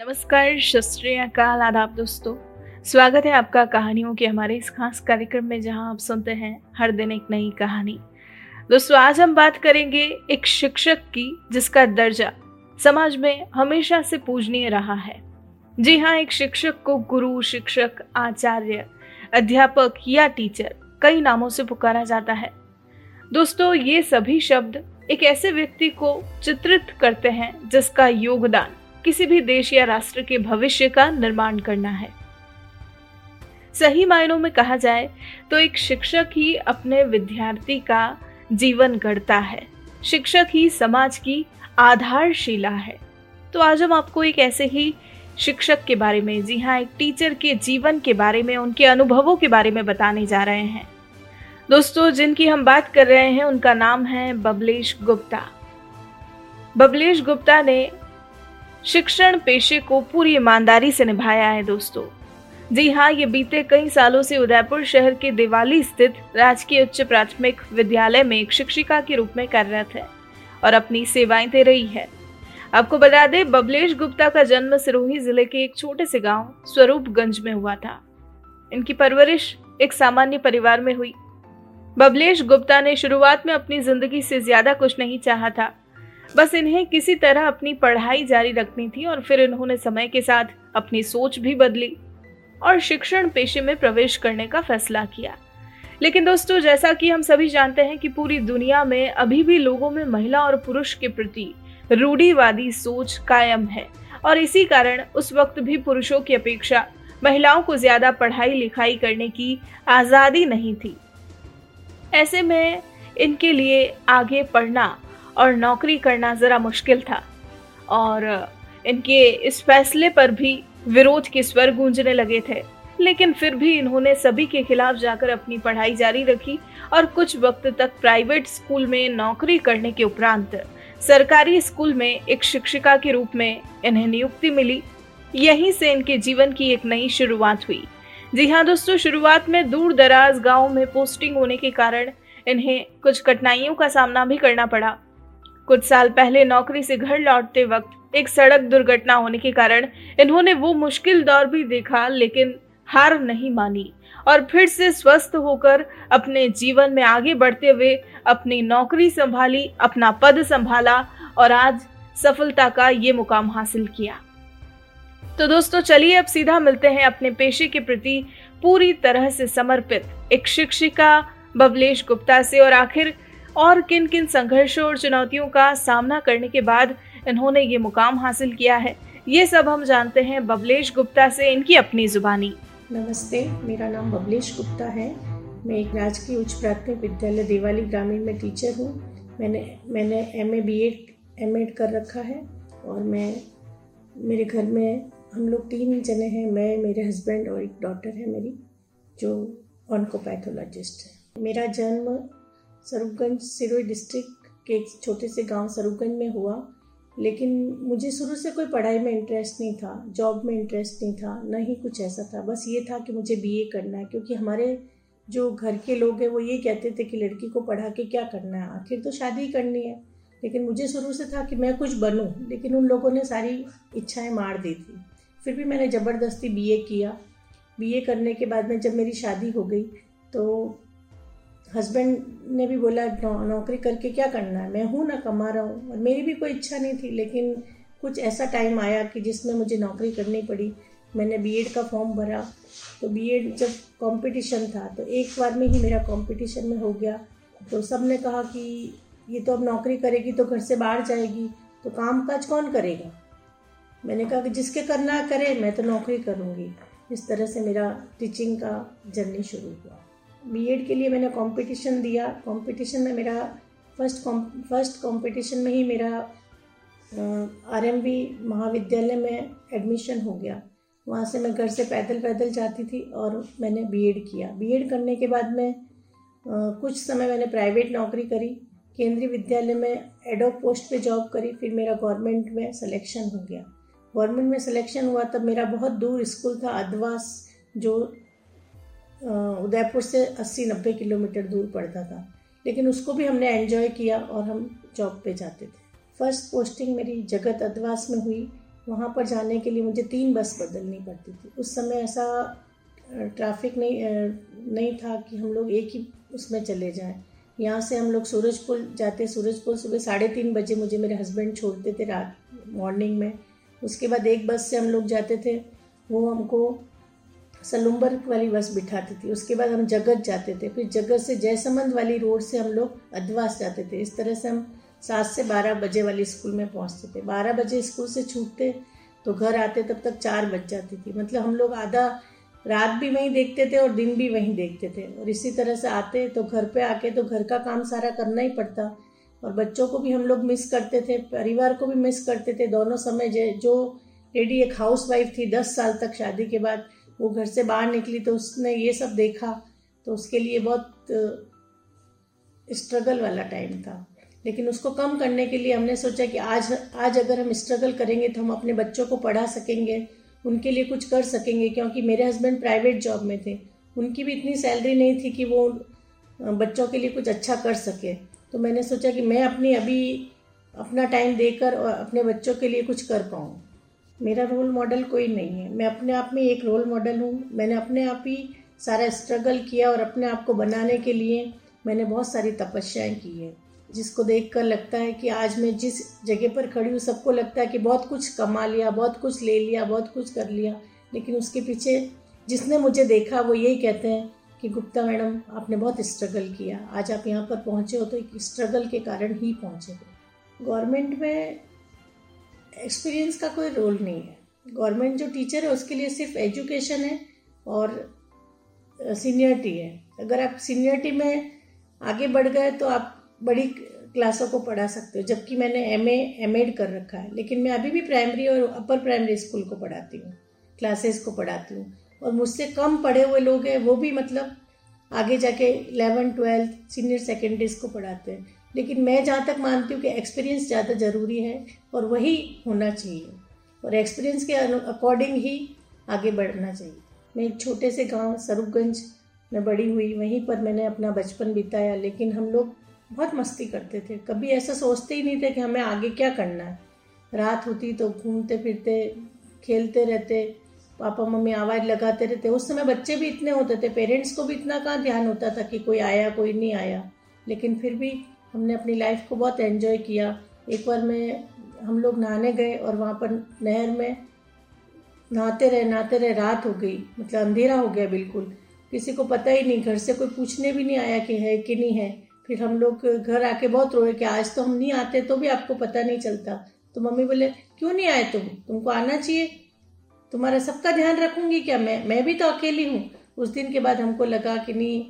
नमस्कार, सत श्री अकाल, आदाब दोस्तों। स्वागत है आपका कहानियों के हमारे इस खास कार्यक्रम में, जहां आप सुनते हैं हर दिन एक नई कहानी। दोस्तों, आज हम बात करेंगे एक शिक्षक की, जिसका दर्जा समाज में हमेशा से पूजनीय रहा है। जी हाँ, एक शिक्षक को गुरु, शिक्षक, आचार्य, अध्यापक या टीचर कई नामों से पुकारा जाता है। दोस्तों, ये सभी शब्द एक ऐसे व्यक्ति को चित्रित करते हैं जिसका योगदान किसी भी देश या राष्ट्र के भविष्य का निर्माण करना है। सही मायनों में कहा जाए तो एक शिक्षक ही अपने विद्यार्थी का जीवन गढ़ता है। शिक्षक ही समाज की आधारशिला है। तो आज हम आपको एक ऐसे ही शिक्षक के बारे में, जी हाँ, एक टीचर के जीवन के बारे में, उनके अनुभवों के बारे में बताने जा रहे हैं। दोस्तों, जिनकी हम बात कर रहे हैं उनका नाम है बबलेश गुप्ता। बबलेश गुप्ता ने शिक्षण पेशे को पूरी ईमानदारी से निभाया है। दोस्तों, जी हाँ, ये बीते कई सालों से उदयपुर शहर के दिवाली स्थित राजकीय उच्च प्राथमिक विद्यालय में एक शिक्षिका के रूप में कार्यरत है और अपनी सेवाएं दे रही है। आपको बता दें, बबलेश गुप्ता का जन्म सिरोही जिले के एक छोटे से गांव स्वरूपगंज में हुआ था। इनकी परवरिश एक सामान्य परिवार में हुई। बबलेश गुप्ता ने शुरुआत में अपनी जिंदगी से ज्यादा कुछ नहीं चाहा था। बस इन्हें किसी तरह अपनी पढ़ाई जारी रखनी थी और फिर इन्होंने समय के साथ अपनी सोच भी बदली और शिक्षण पेशे में प्रवेश करने का फैसला किया। लेकिन दोस्तों, जैसा कि हम सभी जानते हैं कि पूरी दुनिया में अभी भी लोगों में महिला और पुरुष के प्रति रूढ़िवादी सोच कायम है और इसी कारण उस वक्त भी पुरुषों की अपेक्षा महिलाओं को ज्यादा पढ़ाई लिखाई करने की आज़ादी नहीं थी। ऐसे में इनके लिए आगे पढ़ना और नौकरी करना ज़रा मुश्किल था और इनके इस फैसले पर भी विरोध के स्वर गूंजने लगे थे। लेकिन फिर भी इन्होंने सभी के खिलाफ जाकर अपनी पढ़ाई जारी रखी और कुछ वक्त तक प्राइवेट स्कूल में नौकरी करने के उपरांत सरकारी स्कूल में एक शिक्षिका के रूप में इन्हें नियुक्ति मिली। यहीं से इनके जीवन की एक नई शुरुआत हुई। जी हाँ दोस्तों, शुरुआत में दूर दराज गाँव में पोस्टिंग होने के कारण इन्हें कुछ कठिनाइयों का सामना भी करना पड़ा। कुछ साल पहले नौकरी से घर लौटते वक्त एक सड़क दुर्घटना होने के कारण इन्होंने वो मुश्किल दौर भी देखा, लेकिन हार नहीं मानी और फिर से स्वस्थ होकर अपने जीवन में आगे बढ़ते हुए अपनी नौकरी संभाली, अपना पद संभाला और आज सफलता का ये मुकाम हासिल किया। तो दोस्तों, चलिए अब सीधा मिलते हैं अपने पेशे के प्रति पूरी तरह से समर्पित एक शिक्षिका बबलेश गुप्ता से, और आखिर और किन किन संघर्षों और चुनौतियों का सामना करने के बाद इन्होंने ये मुकाम हासिल किया है, ये सब हम जानते हैं बबलेश गुप्ता से, इनकी अपनी जुबानी। नमस्ते, मेरा नाम बबलेश गुप्ता है। मैं एक राजकीय उच्च प्राथमिक विद्यालय दिवाली ग्रामीण में टीचर हूँ। मैंने एम ए कर रखा है और मैं, मेरे घर में हम लोग तीन जने हैं, मैं, मेरे हस्बैंड और एक डॉटर है मेरी जो ऑन्कोपैथोलॉजिस्ट है। मेरा जन्म सरूपगंज सिरोही डिस्ट्रिक्ट के एक छोटे से गांव सरूपगंज में हुआ, लेकिन मुझे शुरू से कोई पढ़ाई में इंटरेस्ट नहीं था, जॉब में इंटरेस्ट नहीं था, ना ही कुछ ऐसा था। बस ये था कि मुझे बीए करना है, क्योंकि हमारे जो घर के लोग हैं वो ये कहते थे कि लड़की को पढ़ा के क्या करना है, आखिर तो शादी करनी है। लेकिन मुझे शुरू से था कि मैं कुछ बनूँ, लेकिन उन लोगों ने सारी इच्छाएँ मार दी थी। फिर भी मैंने ज़बरदस्ती बीए किया। बीए करने के बाद में जब मेरी शादी हो गई तो हस्बैंड ने भी बोला नौकरी करके क्या करना है, मैं हूँ ना, कमा रहा हूँ। और मेरी भी कोई इच्छा नहीं थी, लेकिन कुछ ऐसा टाइम आया कि जिसमें मुझे नौकरी करनी पड़ी। मैंने बीएड का फॉर्म भरा तो बीएड जब कंपटीशन था तो एक बार में ही मेरा कंपटीशन में हो गया। तो सब ने कहा कि ये तो अब नौकरी करेगी तो घर से बाहर जाएगी, तो काम काज कौन करेगा। मैंने कहा कि जिसके करना करे, मैं तो नौकरी करूँगी। इस तरह से मेरा टीचिंग का जर्नी शुरू हुआ। बीएड के लिए मैंने कंपटीशन दिया। कंपटीशन में मेरा फर्स्ट कंपटीशन में ही मेरा आरएमबी महाविद्यालय में एडमिशन हो गया। वहाँ से मैं घर से पैदल जाती थी और मैंने बीएड किया। बीएड करने के बाद में कुछ समय मैंने प्राइवेट नौकरी करी, केंद्रीय विद्यालय में एडोक पोस्ट पे जॉब करी। फिर मेरा गवर्नमेंट में सिलेक्शन हो गया। गवर्नमेंट में सिलेक्शन हुआ तब मेरा बहुत दूर स्कूल था, अदवास, जो उदयपुर से 80-90 किलोमीटर दूर पड़ता था, लेकिन उसको भी हमने एंजॉय किया और हम जॉब पे जाते थे। फर्स्ट पोस्टिंग मेरी जगत अदवास में हुई। वहाँ पर जाने के लिए मुझे 3 बस बदलनी पड़ती थी। उस समय ऐसा ट्रैफिक नहीं था कि हम लोग एक ही उसमें चले जाएं। यहाँ से हम लोग सूरजपुर जाते, सूरजपुर सुबह 3:30 बजे मुझे मेरे हस्बैंड छोड़ते थे रात मॉर्निंग में। उसके बाद एक बस से हम लोग जाते थे, वो हमको सलुम्बर वाली बस बिठाती थी। उसके बाद हम जगत जाते थे, फिर जगत से जयसमंद वाली रोड से हम लोग अदवास जाते थे। इस तरह से हम 7 से 12 बजे वाली स्कूल में पहुँचते थे। 12 बजे स्कूल से छूटते तो घर आते तब तक 4 बज जाती थी। मतलब हम लोग आधा रात भी वहीं देखते थे और दिन भी वहीं देखते थे। और इसी तरह से आते तो घर पे आके तो घर का काम सारा करना ही पड़ता, और बच्चों को भी हम लोग मिस करते थे, परिवार को भी मिस करते थे दोनों समय। जो लेडी एक हाउस वाइफ थी 10 साल तक शादी के बाद, वो घर से बाहर निकली तो उसने ये सब देखा, तो उसके लिए बहुत स्ट्रगल वाला टाइम था। लेकिन उसको कम करने के लिए हमने सोचा कि आज अगर हम स्ट्रगल करेंगे तो हम अपने बच्चों को पढ़ा सकेंगे, उनके लिए कुछ कर सकेंगे। क्योंकि मेरे हस्बैंड प्राइवेट जॉब में थे, उनकी भी इतनी सैलरी नहीं थी कि वो बच्चों के लिए कुछ अच्छा कर सके। तो मैंने सोचा कि मैं अपना टाइम देकर और अपने बच्चों के लिए कुछ कर पाऊँ। मेरा रोल मॉडल कोई नहीं है, मैं अपने आप में एक रोल मॉडल हूँ। मैंने अपने आप ही सारा स्ट्रगल किया और अपने आप को बनाने के लिए मैंने बहुत सारी तपस्याएँ की है, जिसको देखकर लगता है कि आज मैं जिस जगह पर खड़ी हूँ, सबको लगता है कि बहुत कुछ कमा लिया, बहुत कुछ ले लिया, बहुत कुछ कर लिया। लेकिन उसके पीछे जिसने मुझे देखा वो यही कहते हैं कि गुप्ता मैडम, आपने बहुत स्ट्रगल किया, आज आप यहाँ पर पहुँचे हो तो एक स्ट्रगल के कारण ही पहुँचे हो। गवर्नमेंट में एक्सपीरियंस का कोई रोल नहीं है। गवर्नमेंट जो टीचर है उसके लिए सिर्फ एजुकेशन है और सीनियरिटी है। अगर आप सीनियरिटी में आगे बढ़ गए तो आप बड़ी क्लासों को पढ़ा सकते हो। जबकि मैंने एम एड कर रखा है, लेकिन मैं अभी भी प्राइमरी और अपर प्राइमरी स्कूल को पढ़ाती हूँ, क्लासेस को पढ़ाती हूँ। और मुझसे कम पढ़े हुए लोग हैं, वो भी मतलब आगे जाके 11th 12th सीनियर सेकेंडरीज को पढ़ाते हैं। लेकिन मैं जहाँ तक मानती हूँ कि एक्सपीरियंस ज़्यादा ज़रूरी है और वही होना चाहिए, और एक्सपीरियंस के अकॉर्डिंग ही आगे बढ़ना चाहिए। मैं एक छोटे से गाँव स्वरूपगंज में बड़ी हुई, वहीं पर मैंने अपना बचपन बिताया। लेकिन हम लोग बहुत मस्ती करते थे, कभी ऐसा सोचते ही नहीं थे कि हमें आगे क्या करना है। रात होती तो घूमते फिरते, खेलते रहते, पापा मम्मी आवाज़ लगाते रहते। उस समय बच्चे भी इतने होते थे, पेरेंट्स को भी इतना कहाँ ध्यान होता था कि कोई आया कोई नहीं आया। लेकिन फिर भी हमने अपनी लाइफ को बहुत एंजॉय किया। एक बार हम लोग नहाने गए और वहाँ पर नहर में नहाते रहे रात हो गई, मतलब अंधेरा हो गया बिल्कुल। किसी को पता ही नहीं, घर से कोई पूछने भी नहीं आया कि है कि नहीं है। फिर हम लोग घर आके बहुत रोए कि आज तो हम नहीं आते तो भी आपको पता नहीं चलता। तो मम्मी बोले, क्यों नहीं आए तुमको आना चाहिए, तुम्हारा सबका ध्यान रखूंगी क्या मैं भी तो अकेली हूँ। उस दिन के बाद हमको लगा कि नहीं,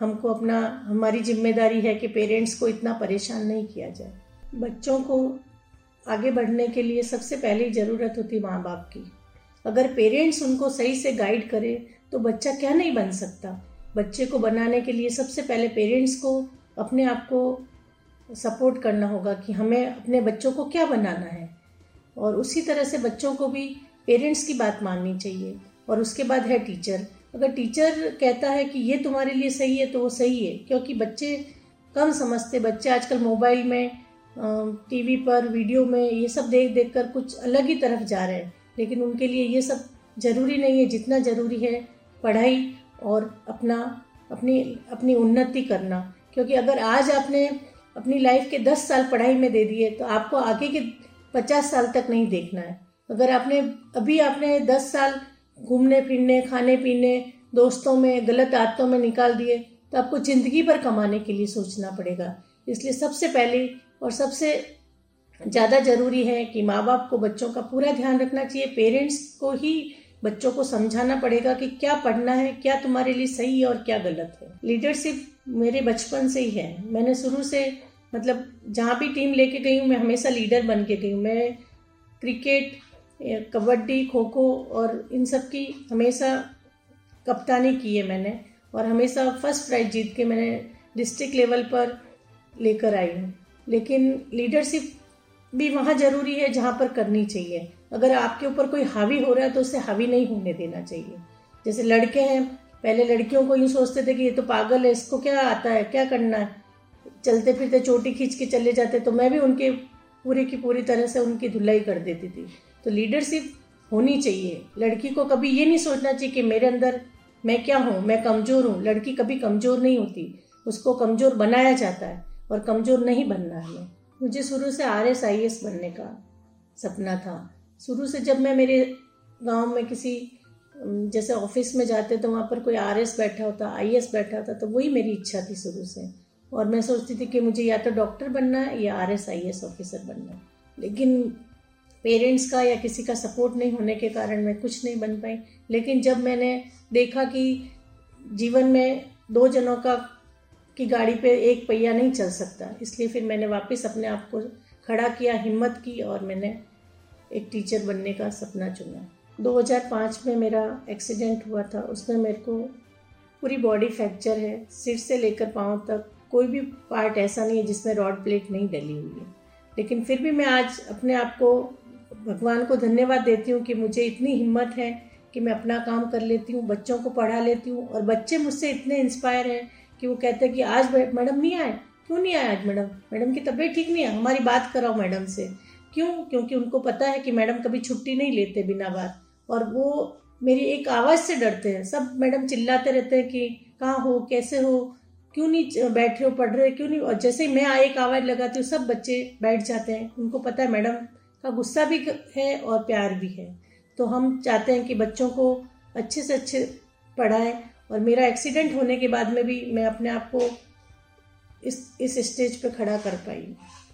हमको हमारी जिम्मेदारी है कि पेरेंट्स को इतना परेशान नहीं किया जाए। बच्चों को आगे बढ़ने के लिए सबसे पहली ज़रूरत होती माँ बाप की। अगर पेरेंट्स उनको सही से गाइड करे तो बच्चा क्या नहीं बन सकता। बच्चे को बनाने के लिए सबसे पहले पेरेंट्स को अपने आप को सपोर्ट करना होगा कि हमें अपने बच्चों को क्या बनाना है। और उसी तरह से बच्चों को भी पेरेंट्स की बात माननी चाहिए। और उसके बाद है टीचर। अगर टीचर कहता है कि ये तुम्हारे लिए सही है तो वो सही है, क्योंकि बच्चे कम समझते। बच्चे आजकल मोबाइल में, टीवी पर, वीडियो में ये सब देख देख कर कुछ अलग ही तरफ जा रहे हैं। लेकिन उनके लिए ये सब ज़रूरी नहीं है। जितना ज़रूरी है पढ़ाई और अपनी उन्नति करना। क्योंकि अगर आज आपने अपनी लाइफ के 10 साल पढ़ाई में दे दिए तो आपको आगे के 50 साल तक नहीं देखना है। अगर आपने 10 साल घूमने फिरने, खाने पीने, दोस्तों में, गलत आदतों में निकाल दिए तो आपको ज़िंदगी भर कमाने के लिए सोचना पड़ेगा। इसलिए सबसे पहले और सबसे ज़्यादा ज़रूरी है कि माँ बाप को बच्चों का पूरा ध्यान रखना चाहिए। पेरेंट्स को ही बच्चों को समझाना पड़ेगा कि क्या पढ़ना है, क्या तुम्हारे लिए सही है और क्या गलत है। लीडरशिप मेरे बचपन से ही है। मैंने शुरू से मतलब जहाँ भी टीम लेके गई हूँ मैं हमेशा लीडर बन के गई हूँ। मैं क्रिकेट, कबड्डी, खो खो और इन सब की हमेशा कप्तानी की है मैंने, और हमेशा फर्स्ट प्राइज जीत के मैंने डिस्ट्रिक्ट लेवल पर लेकर आई हूँ। लेकिन लीडरशिप भी वहाँ ज़रूरी है जहाँ पर करनी चाहिए। अगर आपके ऊपर कोई हावी हो रहा है तो उसे हावी नहीं होने देना चाहिए। जैसे लड़के हैं, पहले लड़कियों को यूँ सोचते थे कि ये तो पागल है, इसको क्या आता है, क्या करना है, चलते फिरते चोटी खींच के चले जाते। तो मैं भी उनके पूरी तरह से उनकी धुलाई कर देती थी। तो लीडरशिप होनी चाहिए। लड़की को कभी ये नहीं सोचना चाहिए कि मेरे अंदर मैं क्या हूँ, मैं कमज़ोर हूँ। लड़की कभी कमज़ोर नहीं होती, उसको कमज़ोर बनाया जाता है और कमज़ोर नहीं बनना है। मुझे शुरू से RS IAS बनने का सपना था। शुरू से जब मैं मेरे गांव में किसी जैसे ऑफिस में जाते तो वहाँ पर कोई RS बैठा होता, IAS बैठा होता, तो वही मेरी इच्छा थी शुरू से। और मैं सोचती थी कि मुझे या तो डॉक्टर बनना है या RS IAS ऑफिसर बनना है। लेकिन पेरेंट्स का या किसी का सपोर्ट नहीं होने के कारण मैं कुछ नहीं बन पाई। लेकिन जब मैंने देखा कि जीवन में दो जनों का की गाड़ी पे एक पहिया नहीं चल सकता, इसलिए फिर मैंने वापस अपने आप को खड़ा किया, हिम्मत की और मैंने एक टीचर बनने का सपना चुना। 2005 में मेरा एक्सीडेंट हुआ था। उसमें मेरे को पूरी बॉडी फ्रैक्चर है, सिर से लेकर पाँव तक कोई भी पार्ट ऐसा नहीं है जिसमें रॉड प्लेट नहीं डली हुई है। लेकिन फिर भी मैं आज अपने आप को भगवान को धन्यवाद देती हूँ कि मुझे इतनी हिम्मत है कि मैं अपना काम कर लेती हूँ, बच्चों को पढ़ा लेती हूँ। और बच्चे मुझसे इतने इंस्पायर हैं कि वो कहते हैं कि आज मैडम नहीं आए, क्यों नहीं आए आज मैडम, मैडम की तबीयत ठीक नहीं है, हमारी बात कराओ मैडम से। क्यों? क्योंकि उनको पता है कि मैडम कभी छुट्टी नहीं लेते बिना बात, और वो मेरी एक आवाज़ से डरते हैं। सब मैडम चिल्लाते रहते हैं कि कहाँ हो, कैसे हो, क्यों नहीं बैठे हो, पढ़ रहे क्यों नहीं। और जैसे ही मैं एक आवाज़ लगाती हूँ सब बच्चे बैठ जाते हैं। उनको पता है मैडम का गुस्सा भी है और प्यार भी है। तो हम चाहते हैं कि बच्चों को अच्छे से अच्छे पढ़ाएं। और मेरा एक्सीडेंट होने के बाद में भी मैं अपने आप को इस स्टेज पे खड़ा कर पाई।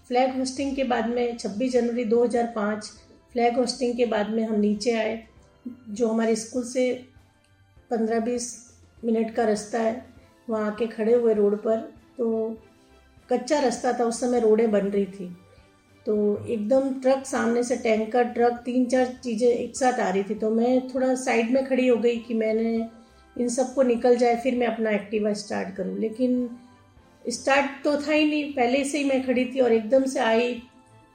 फ्लैग होस्टिंग के बाद में 26 जनवरी 2005 फ्लैग होस्टिंग के बाद में हम नीचे आए, जो हमारे स्कूल से 15-20 मिनट का रास्ता है। वहाँ आके खड़े हुए रोड पर, तो कच्चा रास्ता था, उस समय रोडें बन रही थी। तो एकदम ट्रक सामने से, टैंकर, ट्रक, 3-4 चीज़ें एक साथ आ रही थी। तो मैं थोड़ा साइड में खड़ी हो गई कि मैंने इन सबको निकल जाए फिर मैं अपना एक्टिवा स्टार्ट करूं। लेकिन स्टार्ट तो था ही नहीं, पहले से ही मैं खड़ी थी। और एकदम से आई,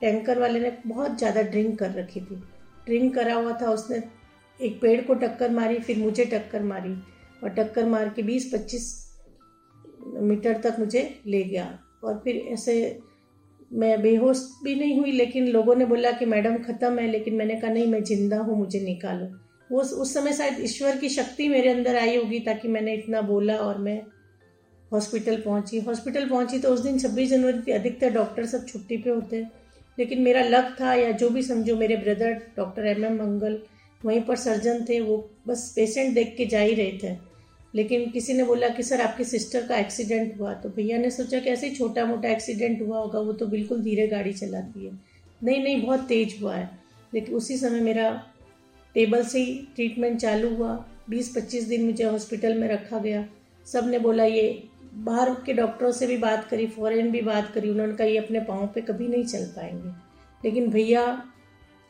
टैंकर वाले ने बहुत ज़्यादा ड्रिंक कर रखी थी, ड्रिंक करा हुआ था। उसने एक पेड़ को टक्कर मारी, फिर मुझे टक्कर मारी, और टक्कर मार के 20-25 मीटर तक मुझे ले गया। और फिर ऐसे मैं बेहोश भी नहीं हुई, लेकिन लोगों ने बोला कि मैडम ख़त्म है। लेकिन मैंने कहा नहीं, मैं ज़िंदा हूँ, मुझे निकालो। वो उस समय शायद ईश्वर की शक्ति मेरे अंदर आई होगी, ताकि मैंने इतना बोला और मैं हॉस्पिटल पहुंची। हॉस्पिटल पहुंची तो उस दिन 26 जनवरी थी, अधिकतर डॉक्टर सब छुट्टी पे होते हैं। लेकिन मेरा लक था या जो भी समझो, मेरे brother doctor M. M. Mangal वहीं पर सर्जन थे, वो बस पेशेंट देख के जा ही रहे थे। लेकिन किसी ने बोला कि सर आपकी सिस्टर का एक्सीडेंट हुआ। तो भैया ने सोचा कि ऐसे ही छोटा मोटा एक्सीडेंट हुआ होगा, वो तो बिल्कुल धीरे गाड़ी चलाती है। नहीं, बहुत तेज़ हुआ है। लेकिन उसी समय मेरा टेबल से ही ट्रीटमेंट चालू हुआ। 20-25 दिन मुझे हॉस्पिटल में रखा गया। सब ने बोला, ये बाहर के डॉक्टरों से भी बात करी, फॉरेन भी बात करी, उन्होंने कहा ये अपने पाँव पे कभी नहीं चल पाएंगे। लेकिन भैया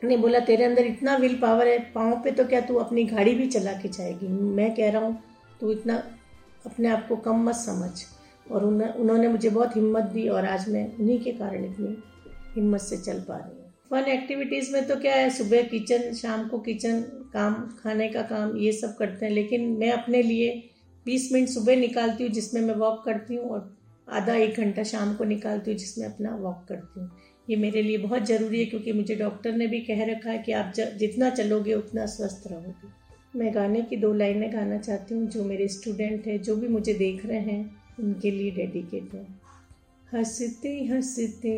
ने बोला तेरे अंदर इतना विल पावर है, पाँव पे तो क्या तू अपनी गाड़ी भी चला के जाएगी, मैं कह रहा हूँ तू इतना अपने आप को कम मत समझ। और उन्होंने मुझे बहुत हिम्मत दी, और आज मैं उन्हीं के कारण इतनी हिम्मत से चल पा रही हूँ। फन एक्टिविटीज़ में तो क्या है, सुबह किचन, शाम को किचन काम, खाने का काम, ये सब करते हैं। लेकिन मैं अपने लिए 20 मिनट सुबह निकालती हूँ जिसमें मैं वॉक करती हूँ, और आधा 1 घंटा शाम को निकालती हूँ जिसमें अपना वॉक करती हूँ। ये मेरे लिए बहुत ज़रूरी है, क्योंकि मुझे डॉक्टर ने भी कह रखा है कि आप जितना चलोगे उतना स्वस्थ रहोगे। मैं गाने की 2 लाइनें गाना चाहती हूँ, जो मेरे स्टूडेंट हैं, जो भी मुझे देख रहे हैं, उनके लिए डेडिकेट है। हंसते हंसते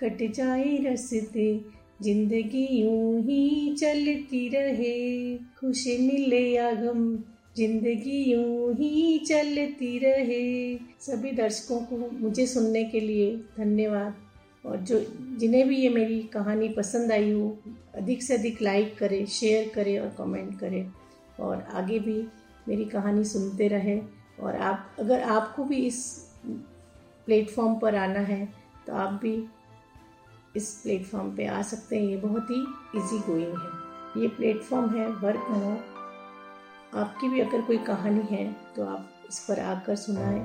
कट जाए रस्ते, जिंदगी यूं ही चलती रहे, खुशी मिले या गम, जिंदगी यूं ही चलती रहे। सभी दर्शकों को मुझे सुनने के लिए धन्यवाद। और जो जिन्हें भी ये मेरी कहानी पसंद आई हो, अधिक से अधिक लाइक करें, शेयर करें और कमेंट करें, और आगे भी मेरी कहानी सुनते रहें। और आप अगर आपको भी इस प्लेटफॉर्म पर आना है तो आप भी इस प्लेटफॉर्म पे आ सकते हैं। ये बहुत ही इजी गोइंग है, ये प्लेटफॉर्म है वर्क नो। आपकी भी अगर कोई कहानी है तो आप इस पर आकर सुनाएं।